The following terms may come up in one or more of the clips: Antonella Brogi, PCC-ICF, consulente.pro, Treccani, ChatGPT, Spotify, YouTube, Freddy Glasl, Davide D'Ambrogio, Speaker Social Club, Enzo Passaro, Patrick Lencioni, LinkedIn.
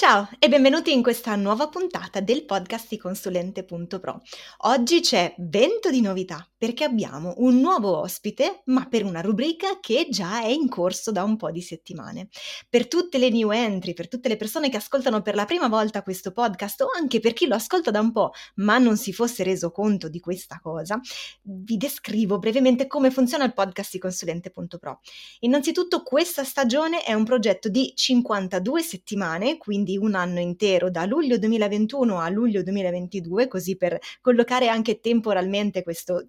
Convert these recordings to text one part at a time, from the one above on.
Ciao e benvenuti in questa nuova puntata del podcast di consulente.pro. Oggi c'è vento di novità perché abbiamo un nuovo ospite, ma per una rubrica che già è in corso da un po' di settimane. Per tutte le new entry, per tutte le persone che ascoltano per la prima volta questo podcast o anche per chi lo ascolta da un po' ma non si fosse reso conto di questa cosa, vi descrivo brevemente come funziona il podcast di consulente.pro. Innanzitutto questa stagione è un progetto di 52 settimane, quindi di un anno intero, da luglio 2021 a luglio 2022, così per collocare anche temporalmente questo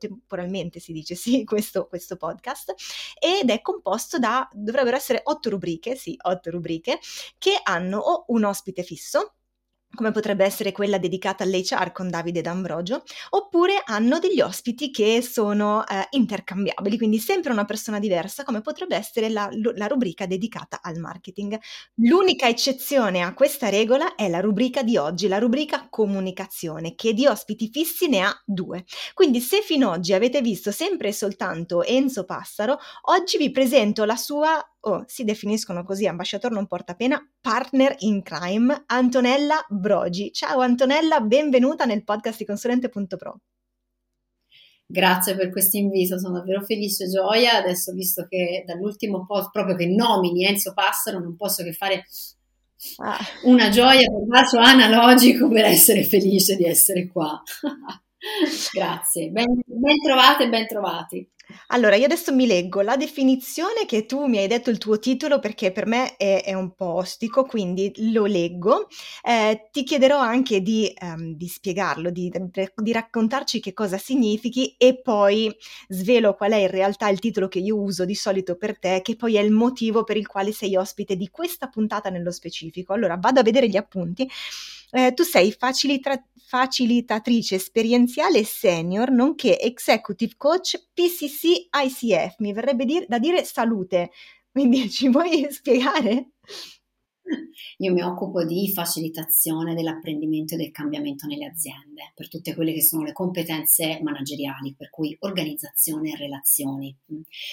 podcast, ed è composto da, dovrebbero essere 8 rubriche, che hanno o un ospite fisso, come potrebbe essere quella dedicata all'HR con Davide D'Ambrogio, oppure hanno degli ospiti che sono intercambiabili, quindi sempre una persona diversa, come potrebbe essere la rubrica dedicata al marketing. L'unica eccezione a questa regola è la rubrica di oggi, la rubrica comunicazione, che di ospiti fissi ne ha 2. Quindi se fino ad oggi avete visto sempre e soltanto Enzo Passaro, oggi vi presento la sua, si definiscono così, ambasciatore non portapena, partner in crime, Antonella Brogi. Ciao Antonella, benvenuta nel podcast di consulente.pro. Grazie per questo invito, sono davvero felice e gioia. Adesso, visto che dall'ultimo post proprio che nomini Enzo Passaro, non posso che fare una gioia per bacio analogico per essere felice di essere qua. Grazie, ben trovate e ben trovati. Allora, io adesso mi leggo la definizione che tu mi hai detto il tuo titolo, perché per me è un po' ostico, quindi lo leggo. Ti chiederò anche di spiegarlo, di raccontarci che cosa significhi, e poi svelo qual è in realtà il titolo che io uso di solito per te, che poi è il motivo per il quale sei ospite di questa puntata nello specifico. Allora, vado a vedere gli appunti. Tu sei facilitatrice esperienziale senior, nonché executive coach PCC-ICF, mi verrebbe da dire salute, quindi ci vuoi spiegare? Io mi occupo di facilitazione dell'apprendimento e del cambiamento nelle aziende, per tutte quelle che sono le competenze manageriali, per cui organizzazione e relazioni.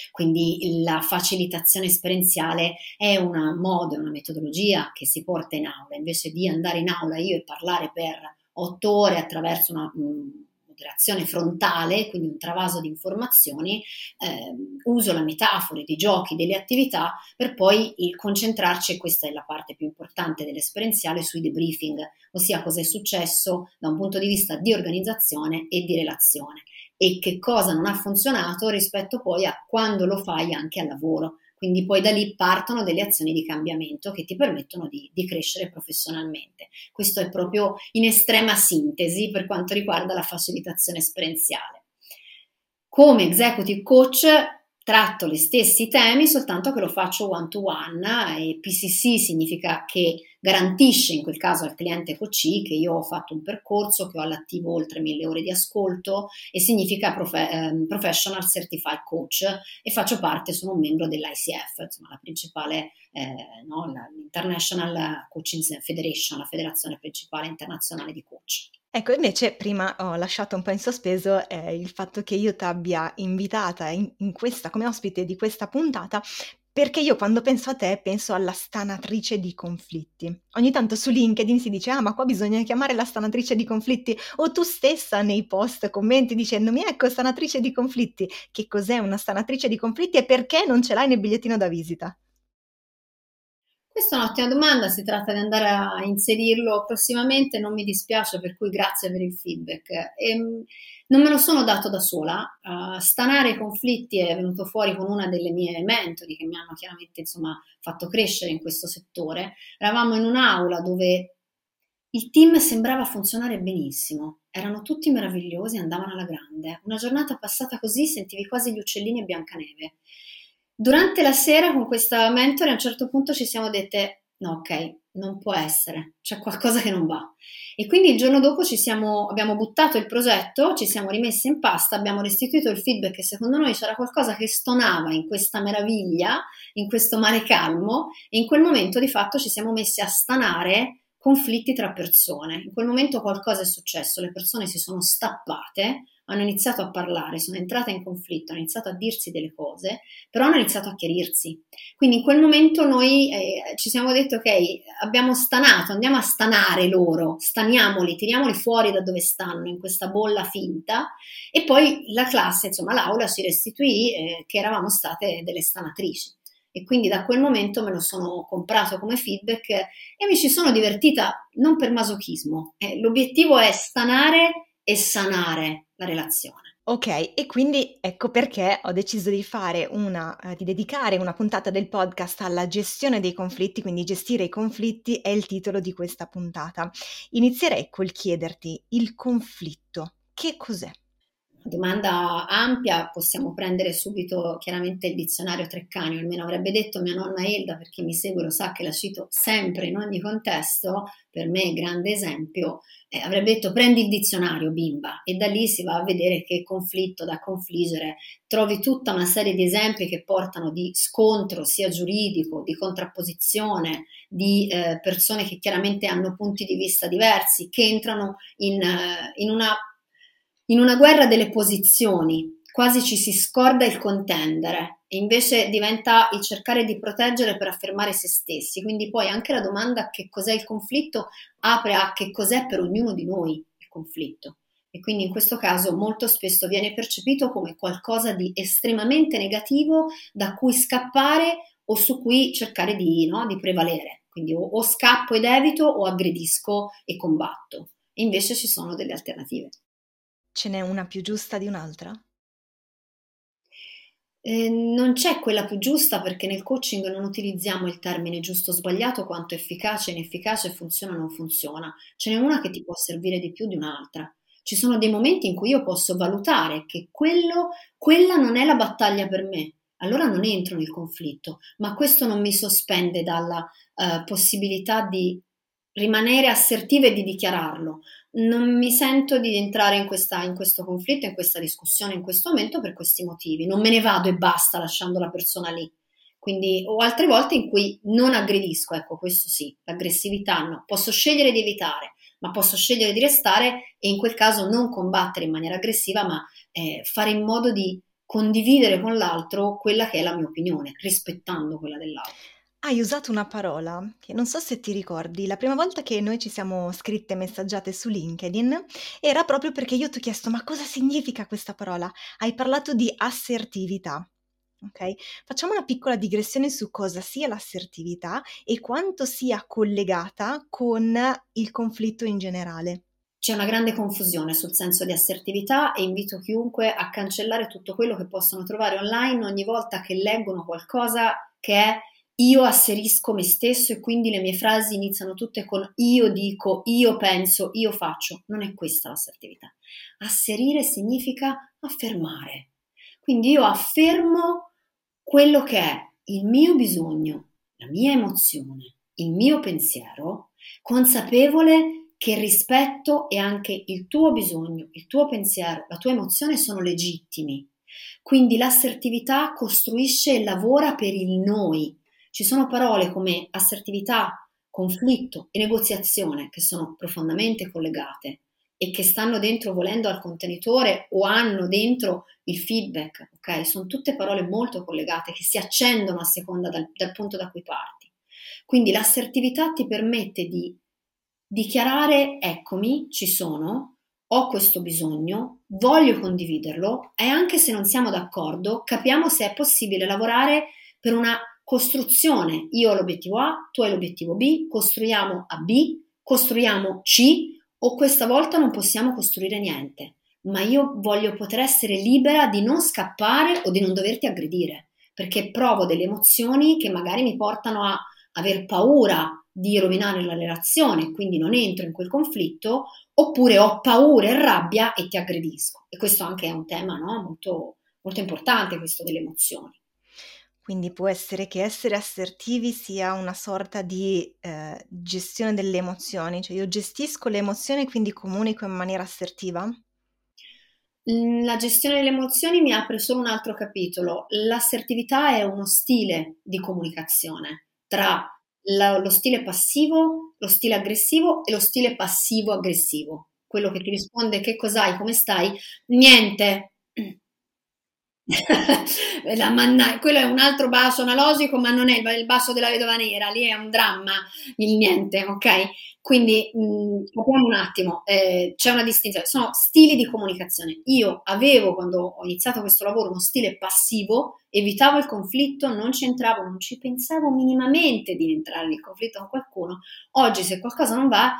Quindi la facilitazione esperienziale è una moda, una metodologia che si porta in aula. Invece di andare in aula io e parlare per 8 ore attraverso una moderazione frontale, quindi un travaso di informazioni, uso la metafora dei giochi, delle attività, per poi concentrarci, e questa è la parte più importante dell'esperienziale, sui debriefing, ossia cosa è successo da un punto di vista di organizzazione e di relazione, e che cosa non ha funzionato rispetto poi a quando lo fai anche al lavoro. Quindi poi da lì partono delle azioni di cambiamento che ti permettono di crescere professionalmente. Questo è proprio in estrema sintesi per quanto riguarda la facilitazione esperienziale. Come executive coach tratto gli stessi temi, soltanto che lo faccio one to one, e PCC significa che garantisce in quel caso al cliente coachee che io ho fatto un percorso, che ho all'attivo oltre 1000 ore di ascolto, e significa Professional Certified Coach, e faccio parte, sono un membro dell'ICF, insomma la principale, l'International Coaching Federation, la federazione principale internazionale di coach. Ecco, invece prima ho lasciato un po' in sospeso il fatto che io ti abbia invitata in questa, come ospite di questa puntata, perché io quando penso a te penso alla stanatrice di conflitti. Ogni tanto su LinkedIn si dice ma qua bisogna chiamare la stanatrice di conflitti, o tu stessa nei post commenti dicendomi ecco stanatrice di conflitti, che cos'è una stanatrice di conflitti e perché non ce l'hai nel bigliettino da visita? Questa è un'ottima domanda, si tratta di andare a inserirlo prossimamente, non mi dispiace, per cui grazie per il feedback. Non me lo sono dato da sola, stanare i conflitti è venuto fuori con una delle mie mentori che mi hanno chiaramente fatto crescere in questo settore. Eravamo in un'aula dove il team sembrava funzionare benissimo, erano tutti meravigliosi, andavano alla grande. Una giornata passata così sentivi quasi gli uccellini e Biancaneve. Durante la sera con questa mentore a un certo punto ci siamo dette no, ok, non può essere, c'è qualcosa che non va, e quindi il giorno dopo abbiamo buttato il progetto, ci siamo rimessi in pasta, abbiamo restituito il feedback che secondo noi c'era qualcosa che stonava in questa meraviglia, in questo mare calmo, e in quel momento di fatto ci siamo messi a stanare conflitti tra persone. In quel momento qualcosa è successo, le persone si sono stappate, hanno iniziato a parlare, sono entrate in conflitto, hanno iniziato a dirsi delle cose, però hanno iniziato a chiarirsi. Quindi in quel momento noi ci siamo detto, ok, abbiamo stanato, andiamo a stanare loro, staniamoli, tiriamoli fuori da dove stanno, in questa bolla finta, e poi la classe, insomma l'aula ci restituì che eravamo state delle stanatrici. E quindi da quel momento me lo sono comprato come feedback e mi ci sono divertita non per masochismo. L'obiettivo è stanare e sanare la relazione. Ok, e quindi ecco perché ho deciso di fare di dedicare una puntata del podcast alla gestione dei conflitti, quindi gestire i conflitti è il titolo di questa puntata. Inizierei col chiederti il conflitto, che cos'è? Domanda ampia, possiamo prendere subito chiaramente il dizionario Treccani, almeno avrebbe detto mia nonna Elda, perché mi segue lo sa che la cito sempre in ogni contesto, per me grande esempio, avrebbe detto prendi il dizionario bimba, e da lì si va a vedere che conflitto da confliggere, trovi tutta una serie di esempi che portano di scontro sia giuridico, di contrapposizione, di persone che chiaramente hanno punti di vista diversi, che entrano in una guerra delle posizioni, quasi ci si scorda il contendere e invece diventa il cercare di proteggere per affermare se stessi. Quindi poi anche la domanda che cos'è il conflitto apre a che cos'è per ognuno di noi il conflitto. E quindi in questo caso molto spesso viene percepito come qualcosa di estremamente negativo da cui scappare o su cui cercare di prevalere. Quindi o scappo ed evito o aggredisco e combatto. E invece ci sono delle alternative. Ce n'è una più giusta di un'altra? Non c'è quella più giusta, perché nel coaching non utilizziamo il termine giusto o sbagliato, quanto efficace, inefficace, funziona o non funziona. Ce n'è una che ti può servire di più di un'altra. Ci sono dei momenti in cui io posso valutare che quella non è la battaglia per me. Allora non entro nel conflitto, ma questo non mi sospende dalla possibilità di rimanere assertiva e di dichiararlo. Non mi sento di entrare in questo conflitto, in questa discussione, in questo momento per questi motivi. Non me ne vado e basta lasciando la persona lì. Quindi, o altre volte in cui non aggredisco, ecco, questo sì, l'aggressività no. Posso scegliere di evitare, ma posso scegliere di restare e in quel caso non combattere in maniera aggressiva, ma fare in modo di condividere con l'altro quella che è la mia opinione, rispettando quella dell'altro. Hai usato una parola che non so se ti ricordi, la prima volta che noi ci siamo scritte e messaggiate su LinkedIn era proprio perché io ti ho chiesto ma cosa significa questa parola? Hai parlato di assertività, ok? Facciamo una piccola digressione su cosa sia l'assertività e quanto sia collegata con il conflitto in generale. C'è una grande confusione sul senso di assertività e invito chiunque a cancellare tutto quello che possono trovare online ogni volta che leggono qualcosa che è io asserisco me stesso e quindi le mie frasi iniziano tutte con io dico, io penso, io faccio. Non è questa l'assertività. Asserire significa affermare. Quindi io affermo quello che è il mio bisogno, la mia emozione, il mio pensiero, consapevole che rispetto e anche il tuo bisogno, il tuo pensiero, la tua emozione sono legittimi. Quindi l'assertività costruisce e lavora per il noi. Ci sono parole come assertività, conflitto e negoziazione che sono profondamente collegate e che stanno dentro volendo al contenitore o hanno dentro il feedback, ok? Sono tutte parole molto collegate che si accendono a seconda dal punto da cui parti. Quindi l'assertività ti permette di dichiarare eccomi, ci sono, ho questo bisogno, voglio condividerlo e anche se non siamo d'accordo capiamo se è possibile lavorare per una costruzione, io ho l'obiettivo A, tu hai l'obiettivo B, costruiamo A B, costruiamo C o questa volta non possiamo costruire niente, ma io voglio poter essere libera di non scappare o di non doverti aggredire, perché provo delle emozioni che magari mi portano a aver paura di rovinare la relazione, quindi non entro in quel conflitto, oppure ho paura e rabbia e ti aggredisco. E questo anche è un tema, no? Molto, molto importante, questo delle emozioni. Quindi può essere che essere assertivi sia una sorta di gestione delle emozioni, cioè io gestisco le emozioni e quindi comunico in maniera assertiva? La gestione delle emozioni mi apre solo un altro capitolo. L'assertività è uno stile di comunicazione tra lo stile passivo, lo stile aggressivo e lo stile passivo-aggressivo. quello che ti risponde che cos'hai, come stai, niente. Quello è un altro basso analosico, ma non è il basso della vedova nera, lì è un dramma il niente, ok? Quindi capiamo un attimo, c'è una distinzione, sono stili di comunicazione. Io avevo, quando ho iniziato questo lavoro, uno stile passivo, evitavo il conflitto, non ci entravo, non ci pensavo minimamente di entrare in conflitto con qualcuno. Oggi, se qualcosa non va,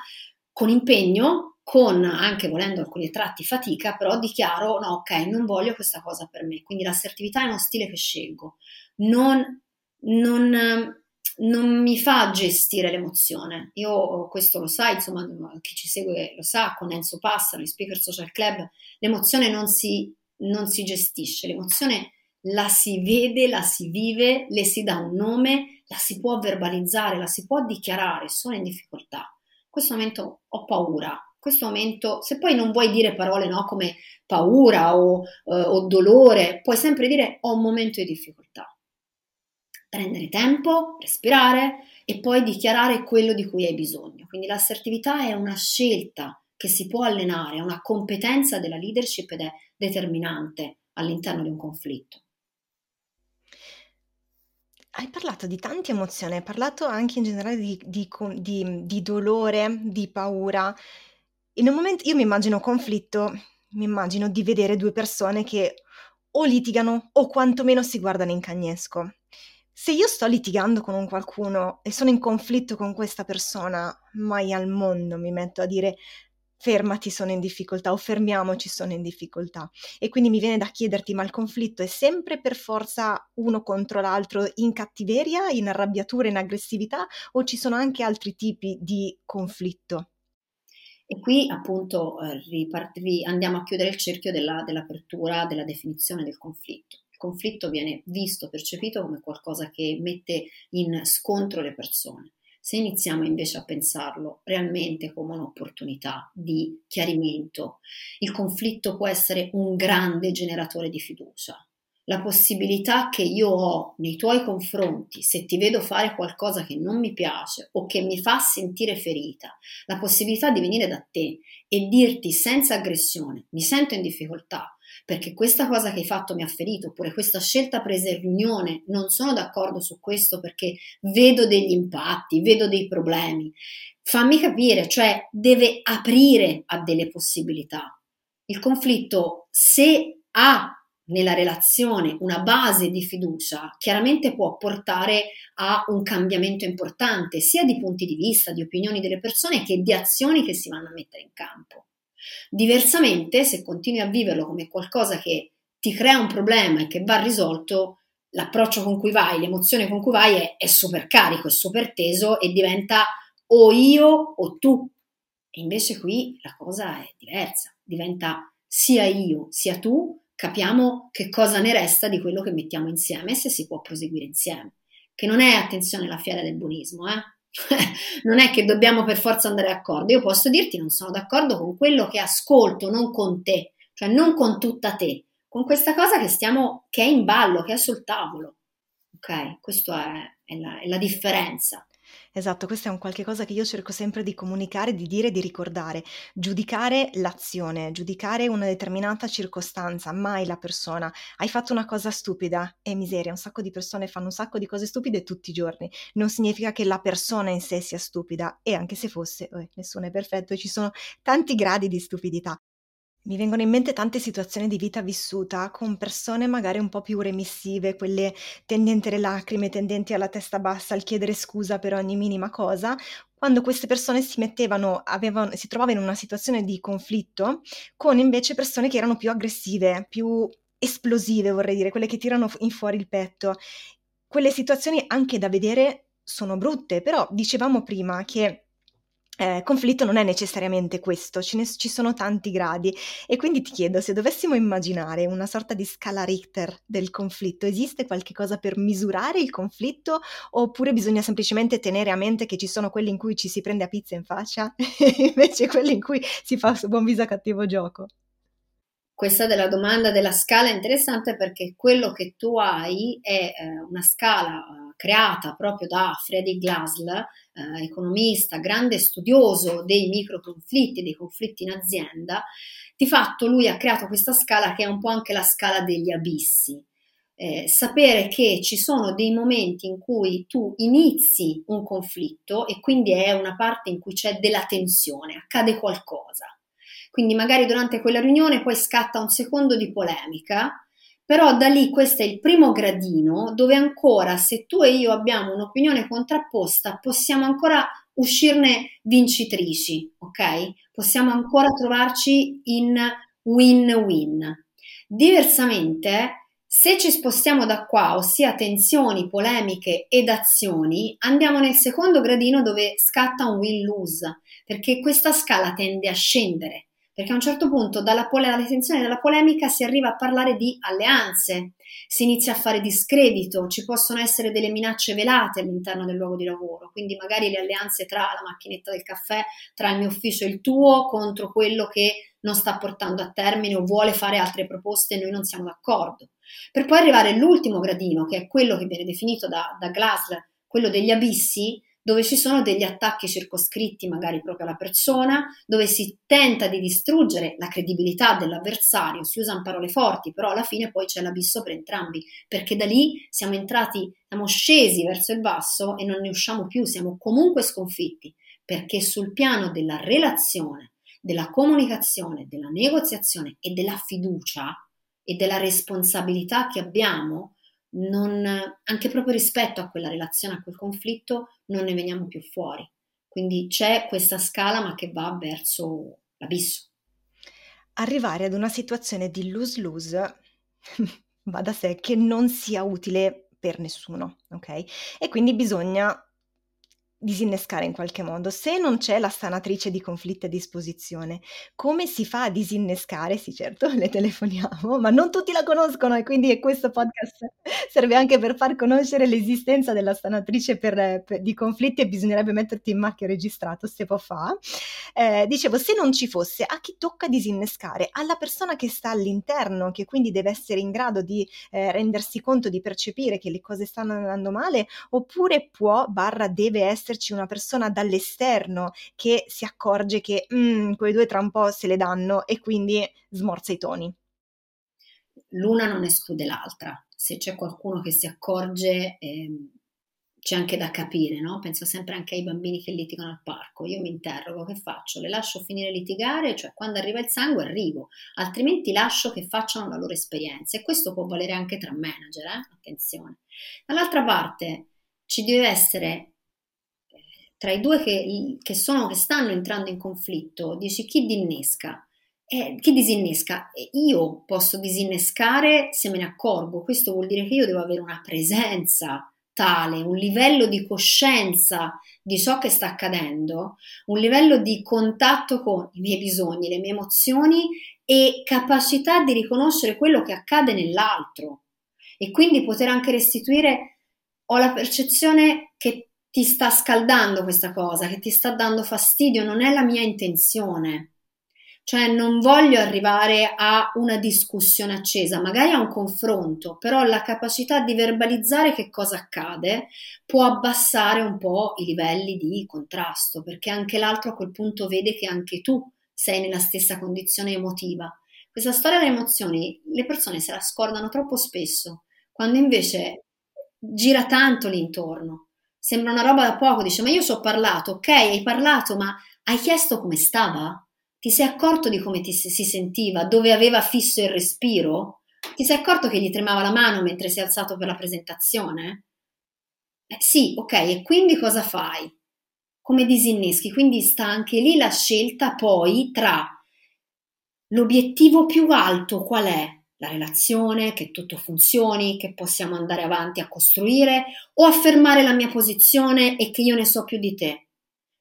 con impegno, con anche, volendo alcuni tratti, fatica, però dichiaro, no, ok, non voglio questa cosa per me. Quindi l'assertività è uno stile che scelgo. Non mi fa gestire l'emozione. Io, questo lo sai, insomma, chi ci segue lo sa, con Enzo Passaro, in Speaker Social Club, l'emozione non si gestisce, l'emozione la si vede, la si vive, le si dà un nome, la si può verbalizzare, la si può dichiarare, sono in difficoltà. In questo momento ho paura. Questo momento, se poi non vuoi dire parole, no, come paura o dolore, puoi sempre dire ho un momento di difficoltà. Prendere tempo, respirare e poi dichiarare quello di cui hai bisogno. Quindi l'assertività è una scelta che si può allenare, è una competenza della leadership ed è determinante all'interno di un conflitto. Hai parlato di tante emozioni, hai parlato anche in generale di dolore, di paura. In un momento, io mi immagino conflitto, mi immagino di vedere due persone che o litigano o quantomeno si guardano in cagnesco. Se io sto litigando con un qualcuno e sono in conflitto con questa persona, mai al mondo mi metto a dire fermati, sono in difficoltà, o fermiamoci, sono in difficoltà. E quindi mi viene da chiederti, ma il conflitto è sempre per forza uno contro l'altro, in cattiveria, in arrabbiatura, in aggressività, o ci sono anche altri tipi di conflitto? E qui appunto andiamo a chiudere il cerchio dell'apertura, della definizione del conflitto. Il conflitto viene visto, percepito come qualcosa che mette in scontro le persone. Se iniziamo invece a pensarlo realmente come un'opportunità di chiarimento, il conflitto può essere un grande generatore di fiducia. La possibilità che io ho nei tuoi confronti, se ti vedo fare qualcosa che non mi piace o che mi fa sentire ferita, la possibilità di venire da te e dirti senza aggressione, mi sento in difficoltà perché questa cosa che hai fatto mi ha ferito, oppure questa scelta presa in riunione, non sono d'accordo su questo perché vedo degli impatti, vedo dei problemi. Fammi capire, cioè deve aprire a delle possibilità. Il conflitto, se ha nella relazione una base di fiducia, chiaramente può portare a un cambiamento importante, sia di punti di vista, di opinioni delle persone, che di azioni che si vanno a mettere in campo. Diversamente, se continui a viverlo come qualcosa che ti crea un problema e che va risolto, l'approccio con cui vai, l'emozione con cui vai è super carico, è super teso e diventa o io o tu. E invece qui la cosa è diversa, diventa sia io sia tu. Capiamo che cosa ne resta di quello che mettiamo insieme e se si può proseguire insieme, che non è, attenzione, la fiera del buonismo, non è che dobbiamo per forza andare d'accordo. Io posso dirti non sono d'accordo con quello che ascolto, non con te, cioè non con tutta te, con questa cosa che è in ballo, che è sul tavolo, ok? Questo è la differenza. Esatto, questo è un qualche cosa che io cerco sempre di comunicare, di dire, di ricordare. Giudicare l'azione, giudicare una determinata circostanza, mai la persona. Hai fatto una cosa stupida, è miseria, un sacco di persone fanno un sacco di cose stupide tutti i giorni. Non significa che la persona in sé sia stupida, e anche se fosse, nessuno è perfetto e ci sono tanti gradi di stupidità. Mi vengono in mente tante situazioni di vita vissuta con persone magari un po' più remissive, quelle tendenti alle lacrime, tendenti alla testa bassa, al chiedere scusa per ogni minima cosa. Quando queste persone si trovavano in una situazione di conflitto con invece persone che erano più aggressive, più esplosive, vorrei dire, quelle che tirano in fuori il petto. Quelle situazioni anche da vedere sono brutte, però dicevamo prima che conflitto non è necessariamente questo, ci sono tanti gradi, e quindi ti chiedo, se dovessimo immaginare una sorta di scala Richter del conflitto, esiste qualche cosa per misurare il conflitto, oppure bisogna semplicemente tenere a mente che ci sono quelli in cui ci si prende a pizza in faccia e invece quelli in cui si fa buon viso a cattivo gioco? Questa della domanda della scala è interessante, perché quello che tu hai è una scala creata proprio da Freddy Glasl, economista, grande studioso dei microconflitti, dei conflitti in azienda, di fatto lui ha creato questa scala che è un po' anche la scala degli abissi. Sapere che ci sono dei momenti in cui tu inizi un conflitto e quindi è una parte in cui c'è della tensione, accade qualcosa. Quindi magari durante quella riunione poi scatta un secondo di polemica, però da lì questo è il primo gradino dove ancora, se tu e io abbiamo un'opinione contrapposta, possiamo ancora uscirne vincitrici, ok? Possiamo ancora trovarci in win-win. Diversamente, se ci spostiamo da qua, ossia tensioni, polemiche ed azioni, andiamo nel secondo gradino dove scatta un win-lose, perché questa scala tende a scendere, perché a un certo punto dalla tensione e dalla polemica si arriva a parlare di alleanze, si inizia a fare discredito, ci possono essere delle minacce velate all'interno del luogo di lavoro, quindi magari le alleanze tra la macchinetta del caffè, tra il mio ufficio e il tuo, contro quello che non sta portando a termine o vuole fare altre proposte e noi non siamo d'accordo. Per poi arrivare all'ultimo gradino, che è quello che viene definito da Glasl, quello degli abissi, dove ci sono degli attacchi circoscritti magari proprio alla persona, dove si tenta di distruggere la credibilità dell'avversario, si usano parole forti, però alla fine poi c'è l'abisso per entrambi, perché da lì siamo scesi verso il basso e non ne usciamo più, siamo comunque sconfitti, perché sul piano della relazione, della comunicazione, della negoziazione e della fiducia, e della responsabilità che abbiamo, anche proprio rispetto a quella relazione, a quel conflitto, non ne veniamo più fuori. Quindi c'è questa scala, ma che va verso l'abisso. Arrivare ad una situazione di lose-lose va da sé che non sia utile per nessuno, ok? E quindi bisogna disinnescare in qualche modo. Se non c'è la sanatrice di conflitti a disposizione, come si fa a disinnescare? Sì, certo, le telefoniamo, ma non tutti la conoscono e quindi questo podcast serve anche per far conoscere l'esistenza della sanatrice di conflitti, e bisognerebbe metterti in macchia registrato se può fa. Dicevo, se non ci fosse, a chi tocca disinnescare? Alla persona che sta all'interno, che quindi deve essere in grado di rendersi conto, di percepire che le cose stanno andando male, oppure deve esserci una persona dall'esterno che si accorge che quei due tra un po' se le danno e quindi smorza i toni? L'una non esclude l'altra. Se c'è qualcuno che si accorge, c'è anche da capire, no? Penso sempre anche ai bambini che litigano al parco. Io mi interrogo: che faccio? Le lascio finire a litigare? Cioè, quando arriva il sangue arrivo, altrimenti lascio che facciano la loro esperienza. E questo può valere anche tra manager, attenzione. Dall'altra parte ci deve essere, tra i due che stanno entrando in conflitto, dici chi disinnesca? Io posso disinnescare se me ne accorgo. Questo vuol dire che io devo avere una presenza tale, un livello di coscienza di ciò che sta accadendo, un livello di contatto con i miei bisogni, le mie emozioni e capacità di riconoscere quello che accade nell'altro, e quindi poter anche restituire: ho la percezione che ti sta scaldando questa cosa, che ti sta dando fastidio, non è la mia intenzione. Cioè, non voglio arrivare a una discussione accesa, magari a un confronto, però la capacità di verbalizzare che cosa accade può abbassare un po' i livelli di contrasto, perché anche l'altro a quel punto vede che anche tu sei nella stessa condizione emotiva. Questa storia delle emozioni le persone se la scordano troppo spesso, quando invece gira tanto l'intorno. Sembra una roba da poco, dice: ma io so parlato, ok, hai parlato, ma hai chiesto come stava? Ti sei accorto di come si sentiva, dove aveva fisso il respiro? Ti sei accorto che gli tremava la mano mentre si è alzato per la presentazione? Sì, ok, e quindi cosa fai? Come disinneschi? Quindi sta anche lì la scelta poi tra l'obiettivo più alto qual è? La relazione, che tutto funzioni, che possiamo andare avanti a costruire, o affermare la mia posizione e che io ne so più di te.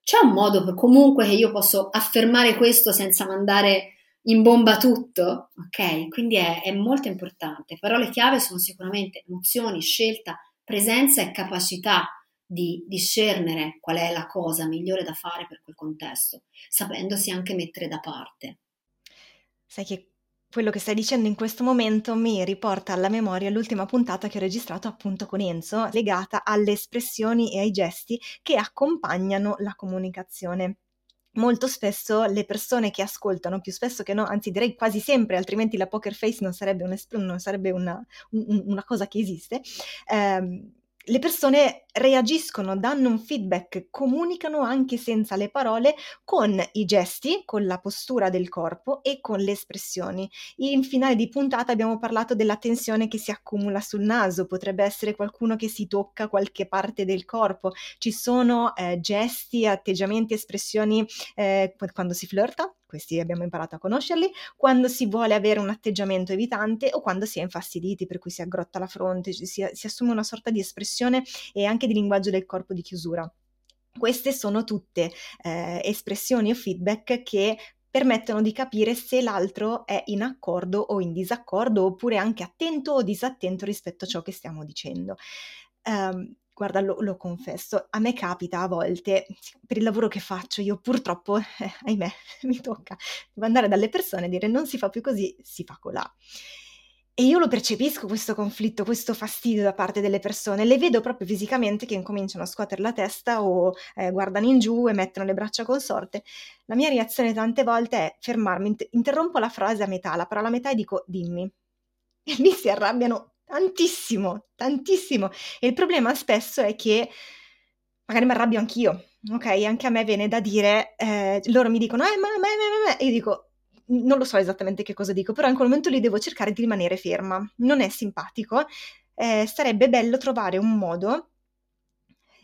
C'è un modo comunque che io posso affermare questo senza mandare in bomba tutto, ok? Quindi è molto importante. Parole chiave sono sicuramente emozioni, scelta, presenza e capacità di discernere qual è la cosa migliore da fare per quel contesto, sapendosi anche mettere da parte. Sai che Quello che stai dicendo in questo momento mi riporta alla memoria l'ultima puntata che ho registrato appunto con Enzo, legata alle espressioni e ai gesti che accompagnano la comunicazione. Molto spesso le persone che ascoltano, più spesso che no, anzi direi quasi sempre, altrimenti la poker face non sarebbe, una cosa che esiste, le persone reagiscono, danno un feedback, comunicano anche senza le parole, con i gesti, con la postura del corpo e con le espressioni. In finale di puntata abbiamo parlato della tensione che si accumula sul naso, potrebbe essere qualcuno che si tocca qualche parte del corpo, ci sono gesti, atteggiamenti, espressioni quando si flirta, questi abbiamo imparato a conoscerli, quando si vuole avere un atteggiamento evitante o quando si è infastiditi, per cui si aggrotta la fronte, si assume una sorta di espressione e anche di linguaggio del corpo di chiusura. Queste sono tutte espressioni o feedback che permettono di capire se l'altro è in accordo o in disaccordo, oppure anche attento o disattento rispetto a ciò che stiamo dicendo. Guarda, lo confesso, a me capita a volte, per il lavoro che faccio, io purtroppo, ahimè, mi tocca, devo andare dalle persone e dire non si fa più così, si fa colà. E io lo percepisco questo conflitto, questo fastidio da parte delle persone, le vedo proprio fisicamente che incominciano a scuotere la testa o guardano in giù e mettono le braccia consorte. La mia reazione tante volte è fermarmi, interrompo la frase a metà, la parola a metà e dico dimmi. E lì si arrabbiano tantissimo, e il problema spesso è che magari mi arrabbio anch'io, ok? Anche a me viene da dire, loro mi dicono ma, io dico non lo so esattamente che cosa dico, però in quel momento lì devo cercare di rimanere ferma, non è simpatico, sarebbe bello trovare un modo,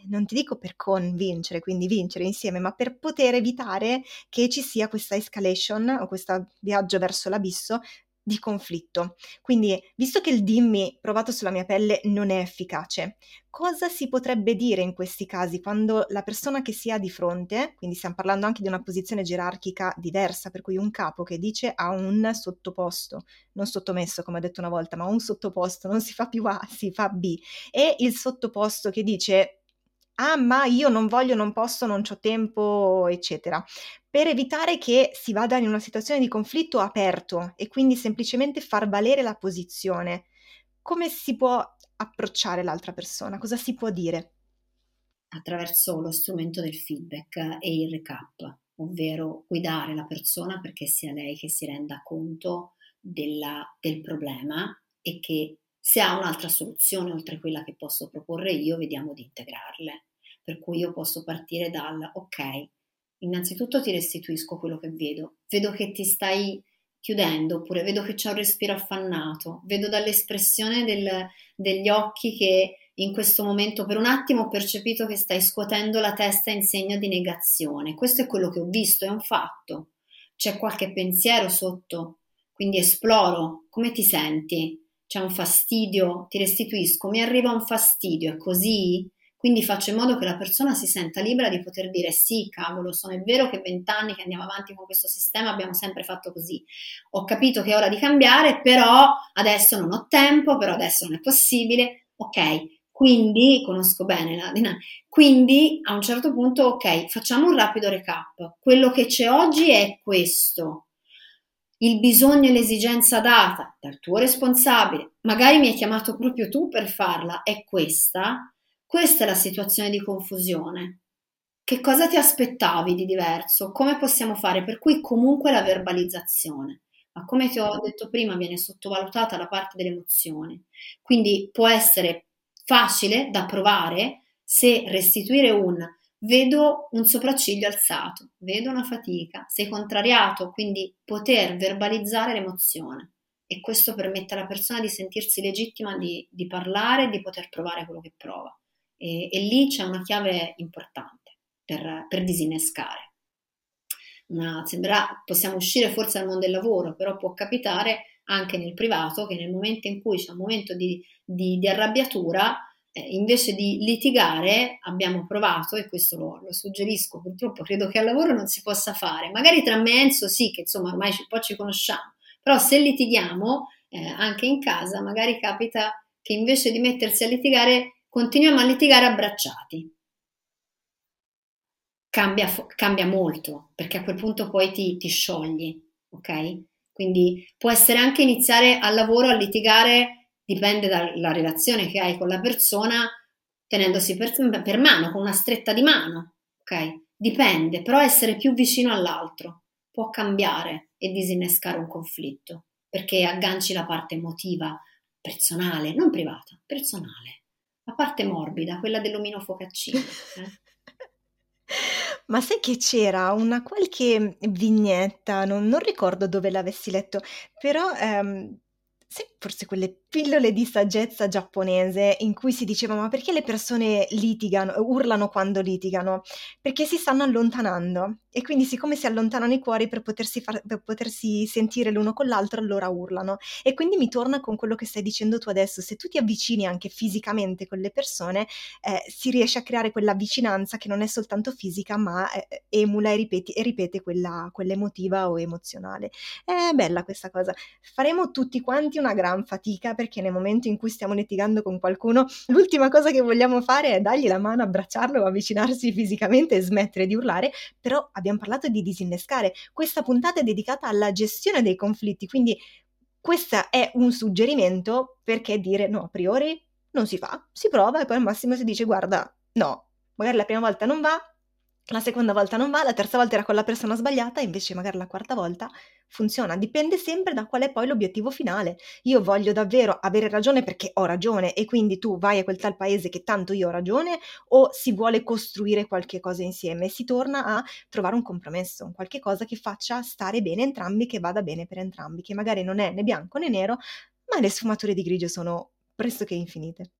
non ti dico per convincere, quindi vincere insieme, ma per poter evitare che ci sia questa escalation o questo viaggio verso l'abisso di conflitto. Quindi, visto che il dimmi provato sulla mia pelle non è efficace, cosa si potrebbe dire in questi casi quando la persona che si ha di fronte, quindi stiamo parlando anche di una posizione gerarchica diversa, per cui un capo che dice a un sottoposto, non sottomesso come ho detto una volta, ma un sottoposto, non si fa più A, si fa B, e il sottoposto che dice ah ma io non voglio, non posso, non c'ho tempo, eccetera, per evitare che si vada in una situazione di conflitto aperto e quindi semplicemente far valere la posizione. Come si può approcciare l'altra persona? Cosa si può dire? Attraverso lo strumento del feedback e il recap, ovvero guidare la persona perché sia lei che si renda conto del problema e che se ha un'altra soluzione oltre quella che posso proporre io, vediamo di integrarle. Per cui io posso partire dal ok, innanzitutto ti restituisco quello che vedo che ti stai chiudendo, oppure vedo che c'è un respiro affannato, vedo dall'espressione degli occhi che in questo momento per un attimo ho percepito che stai scuotendo la testa in segno di negazione, questo è quello che ho visto, è un fatto, c'è qualche pensiero sotto, quindi esploro, come ti senti? C'è un fastidio, ti restituisco, mi arriva un fastidio, è così? Quindi faccio in modo che la persona si senta libera di poter dire sì, cavolo, sono è vero che 20 anni che andiamo avanti con questo sistema abbiamo sempre fatto così, ho capito che è ora di cambiare, però adesso non ho tempo, però adesso non è possibile, ok, quindi conosco bene la dinamica, quindi a un certo punto ok, facciamo un rapido recap, quello che c'è oggi è questo, il bisogno e l'esigenza data dal tuo responsabile, magari mi hai chiamato proprio tu per farla, è questa è la situazione di confusione, che cosa ti aspettavi di diverso, come possiamo fare, per cui comunque la verbalizzazione, ma come ti ho detto prima viene sottovalutata la parte delle emozioni, quindi può essere facile da provare se restituire vedo un sopracciglio alzato, vedo una fatica, sei contrariato, quindi poter verbalizzare l'emozione e questo permette alla persona di sentirsi legittima di parlare, di poter provare quello che prova e lì c'è una chiave importante per disinnescare. Possiamo uscire forse dal mondo del lavoro, però può capitare anche nel privato che nel momento in cui c'è un momento di arrabbiatura invece di litigare abbiamo provato, e questo lo suggerisco, purtroppo credo che al lavoro non si possa fare, magari tra me e Enzo sì, che insomma ormai un po' ci conosciamo, però se litighiamo anche in casa magari capita che invece di mettersi a litigare continuiamo a litigare abbracciati, cambia molto, perché a quel punto poi ti sciogli, ok? Quindi può essere anche iniziare al lavoro a litigare, dipende dalla relazione che hai con la persona, tenendosi per mano, con una stretta di mano, ok? Dipende, però essere più vicino all'altro può cambiare e disinnescare un conflitto, perché agganci la parte emotiva, personale, non privata, personale, la parte morbida, quella dell'omino focaccino, eh? Ma sai che c'era una qualche vignetta, non ricordo dove l'avessi letto, però forse quelle pillole di saggezza giapponese in cui si diceva: ma perché le persone litigano, urlano quando litigano? Perché si stanno allontanando, e quindi siccome si allontanano i cuori per potersi sentire l'uno con l'altro, allora urlano. E quindi mi torna con quello che stai dicendo tu adesso: se tu ti avvicini anche fisicamente con le persone, si riesce a creare quella vicinanza che non è soltanto fisica, ma emula e ripete quella emotiva o emozionale. È bella questa cosa, faremo tutti quanti una gran fatica, perché nel momento in cui stiamo litigando con qualcuno, l'ultima cosa che vogliamo fare è dargli la mano, abbracciarlo, avvicinarsi fisicamente e smettere di urlare. Però abbiamo parlato di disinnescare. Questa puntata è dedicata alla gestione dei conflitti, quindi questo è un suggerimento, perché dire no a priori non si fa, si prova e poi al massimo si dice: guarda, no, magari la prima volta non va, la seconda volta non va, la terza volta era con la persona sbagliata, invece magari la quarta volta funziona. Dipende sempre da qual è poi l'obiettivo finale. Io voglio davvero avere ragione perché ho ragione, e quindi tu vai a quel tal paese che tanto io ho ragione, o si vuole costruire qualche cosa insieme? Si torna a trovare un compromesso, un qualche cosa che faccia stare bene entrambi, che vada bene per entrambi, che magari non è né bianco né nero, ma le sfumature di grigio sono pressoché infinite.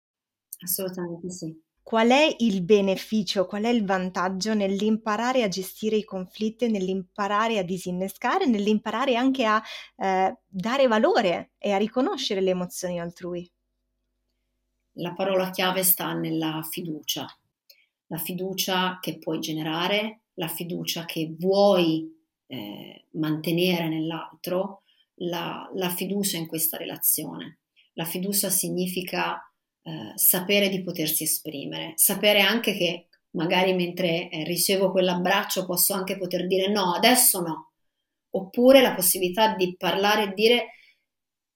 Assolutamente sì. Qual è il beneficio, qual è il vantaggio nell'imparare a gestire i conflitti, nell'imparare a disinnescare, nell'imparare anche a dare valore e a riconoscere le emozioni altrui? La parola chiave sta nella fiducia. La fiducia che puoi generare, la fiducia che vuoi mantenere nell'altro, la fiducia in questa relazione. La fiducia significa sapere di potersi esprimere, sapere anche che magari mentre ricevo quell'abbraccio posso anche poter dire no, adesso no, oppure la possibilità di parlare e dire: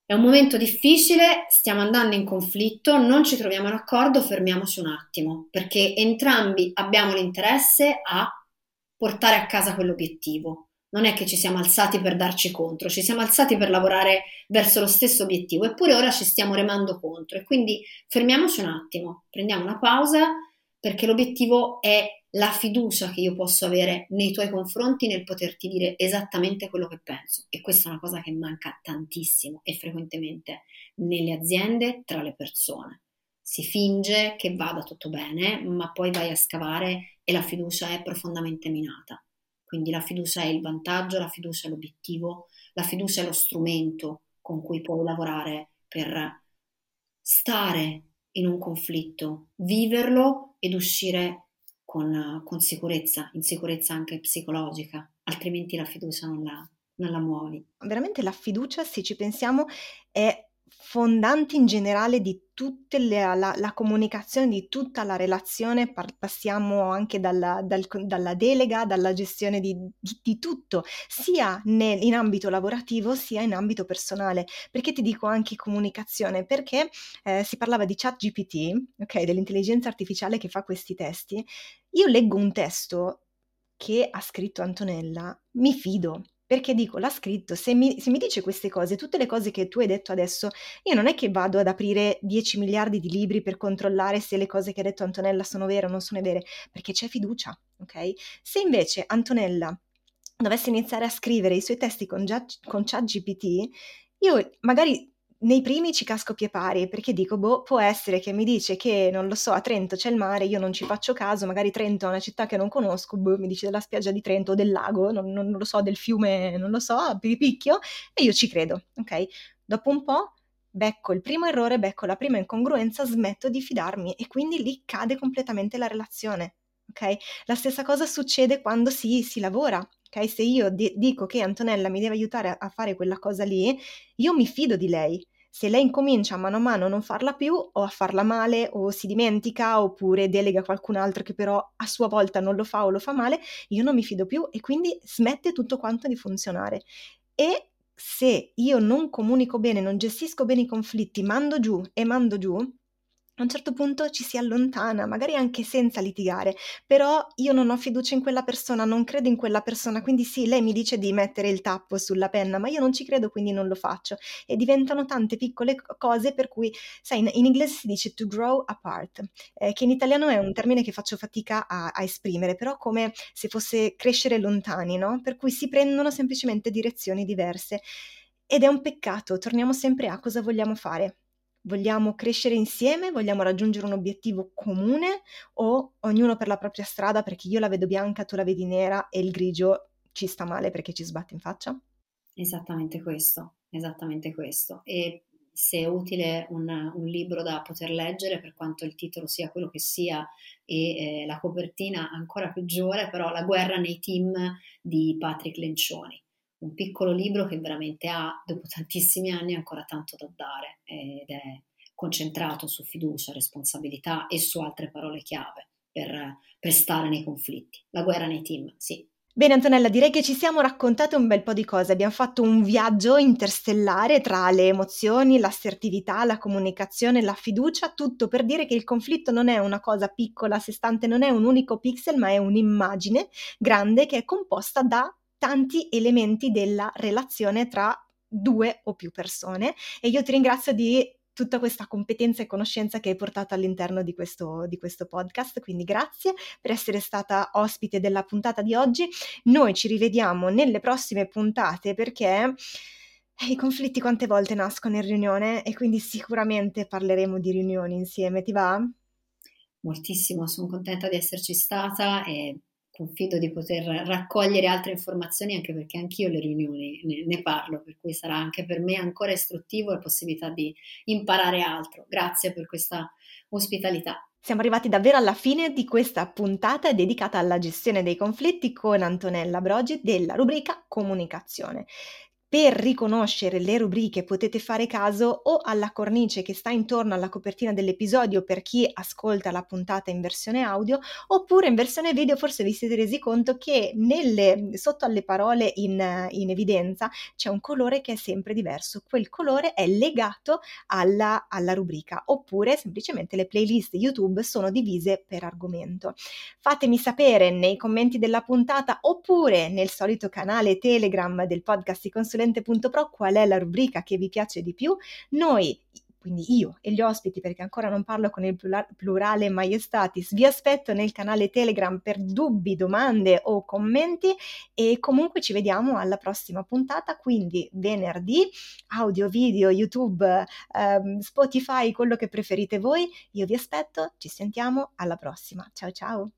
è un momento difficile, stiamo andando in conflitto, non ci troviamo d'accordo, fermiamoci un attimo, perché entrambi abbiamo l'interesse a portare a casa quell'obiettivo. Non è che ci siamo alzati per darci contro, ci siamo alzati per lavorare verso lo stesso obiettivo, eppure ora ci stiamo remando contro, e quindi fermiamoci un attimo, prendiamo una pausa, perché l'obiettivo è la fiducia che io posso avere nei tuoi confronti nel poterti dire esattamente quello che penso. E questa è una cosa che manca tantissimo e frequentemente nelle aziende, tra le persone. Si finge che vada tutto bene, ma poi vai a scavare e la fiducia è profondamente minata. Quindi la fiducia è il vantaggio, la fiducia è l'obiettivo, la fiducia è lo strumento con cui puoi lavorare per stare in un conflitto, viverlo ed uscire con sicurezza, in sicurezza anche psicologica, altrimenti la fiducia non la muovi. Veramente la fiducia, se ci pensiamo, è fondante in generale di tutta la comunicazione, di tutta la relazione. Passiamo anche dalla delega, dalla gestione di tutto, sia in ambito lavorativo sia in ambito personale. Perché ti dico anche comunicazione? Perché si parlava di ChatGPT, ok, dell'intelligenza artificiale che fa questi testi. Io leggo un testo che ha scritto Antonella, mi fido. Perché dico, l'ha scritto, se mi dice queste cose, tutte le cose che tu hai detto adesso, io non è che vado ad aprire 10 miliardi di libri per controllare se le cose che ha detto Antonella sono vere o non sono vere, perché c'è fiducia, ok? Se invece Antonella dovesse iniziare a scrivere i suoi testi con ChatGPT, io magari nei primi ci casco pie pari, perché dico, può essere che mi dice che, non lo so, a Trento c'è il mare, io non ci faccio caso, magari Trento è una città che non conosco, mi dice della spiaggia di Trento o del lago, non lo so, del fiume, non lo so, Piripicchio, e io ci credo, ok? Dopo un po' becco il primo errore, becco la prima incongruenza, smetto di fidarmi, e quindi lì cade completamente la relazione, ok? La stessa cosa succede quando si lavora. Okay, se io dico che Antonella mi deve aiutare a fare quella cosa lì, io mi fido di lei. Se lei incomincia mano a mano a non farla più, o a farla male, o si dimentica, oppure delega qualcun altro che però a sua volta non lo fa o lo fa male, io non mi fido più, e quindi smette tutto quanto di funzionare. E se io non comunico bene, non gestisco bene i conflitti, mando giù, a un certo punto ci si allontana, magari anche senza litigare, però io non ho fiducia in quella persona, non credo in quella persona, quindi sì, lei mi dice di mettere il tappo sulla penna, ma io non ci credo, quindi non lo faccio. E diventano tante piccole cose per cui, sai, in inglese si dice to grow apart, che in italiano è un termine che faccio fatica a esprimere, però come se fosse crescere lontani, no? Per cui si prendono semplicemente direzioni diverse. Ed è un peccato, torniamo sempre a cosa vogliamo fare. Vogliamo crescere insieme? Vogliamo raggiungere un obiettivo comune? O ognuno per la propria strada, perché io la vedo bianca, tu la vedi nera e il grigio ci sta male perché ci sbatte in faccia? Esattamente questo. E se è utile un libro da poter leggere, per quanto il titolo sia quello che sia e la copertina ancora peggiore, però La guerra nei team di Patrick Lencioni. Un piccolo libro che veramente ha, dopo tantissimi anni, ancora tanto da dare ed è concentrato su fiducia, responsabilità e su altre parole chiave per stare nei conflitti. La guerra nei team, sì. Bene Antonella, direi che ci siamo raccontate un bel po' di cose, abbiamo fatto un viaggio interstellare tra le emozioni, l'assertività, la comunicazione, la fiducia, tutto per dire che il conflitto non è una cosa piccola a sé stante, non è un unico pixel, ma è un'immagine grande che è composta da tanti elementi della relazione tra due o più persone, e io ti ringrazio di tutta questa competenza e conoscenza che hai portato all'interno di questo podcast, quindi grazie per essere stata ospite della puntata di oggi. Noi ci rivediamo nelle prossime puntate, perché i conflitti quante volte nascono in riunione, e quindi sicuramente parleremo di riunioni insieme, ti va? Moltissimo, sono contenta di esserci stata e confido di poter raccogliere altre informazioni, anche perché anch'io le riunioni ne parlo, per cui sarà anche per me ancora istruttivo e possibilità di imparare altro. Grazie per questa ospitalità. Siamo arrivati davvero alla fine di questa puntata dedicata alla gestione dei conflitti con Antonella Brogi della rubrica Comunicazione. Per riconoscere le rubriche potete fare caso o alla cornice che sta intorno alla copertina dell'episodio per chi ascolta la puntata in versione audio, oppure in versione video forse vi siete resi conto che sotto alle parole in evidenza c'è un colore che è sempre diverso, quel colore è legato alla rubrica, oppure semplicemente le playlist YouTube sono divise per argomento. Fatemi sapere nei commenti della puntata oppure nel solito canale Telegram del podcast di consulente.pro qual è la rubrica che vi piace di più. Noi, quindi io e gli ospiti, perché ancora non parlo con il plurale maiestatis, vi aspetto nel canale Telegram per dubbi, domande o commenti, e comunque ci vediamo alla prossima puntata, quindi venerdì, audio, video, YouTube, Spotify, quello che preferite voi. Io vi aspetto, ci sentiamo alla prossima. Ciao ciao!